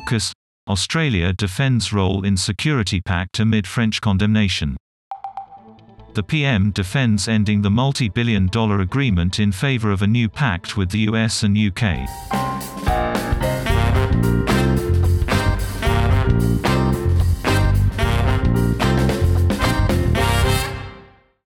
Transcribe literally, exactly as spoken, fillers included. AUKUS, Australia defends role in Security Pact amid French condemnation. The P M defends ending the multi-billion dollar agreement in favor of a new pact with the U S and U K.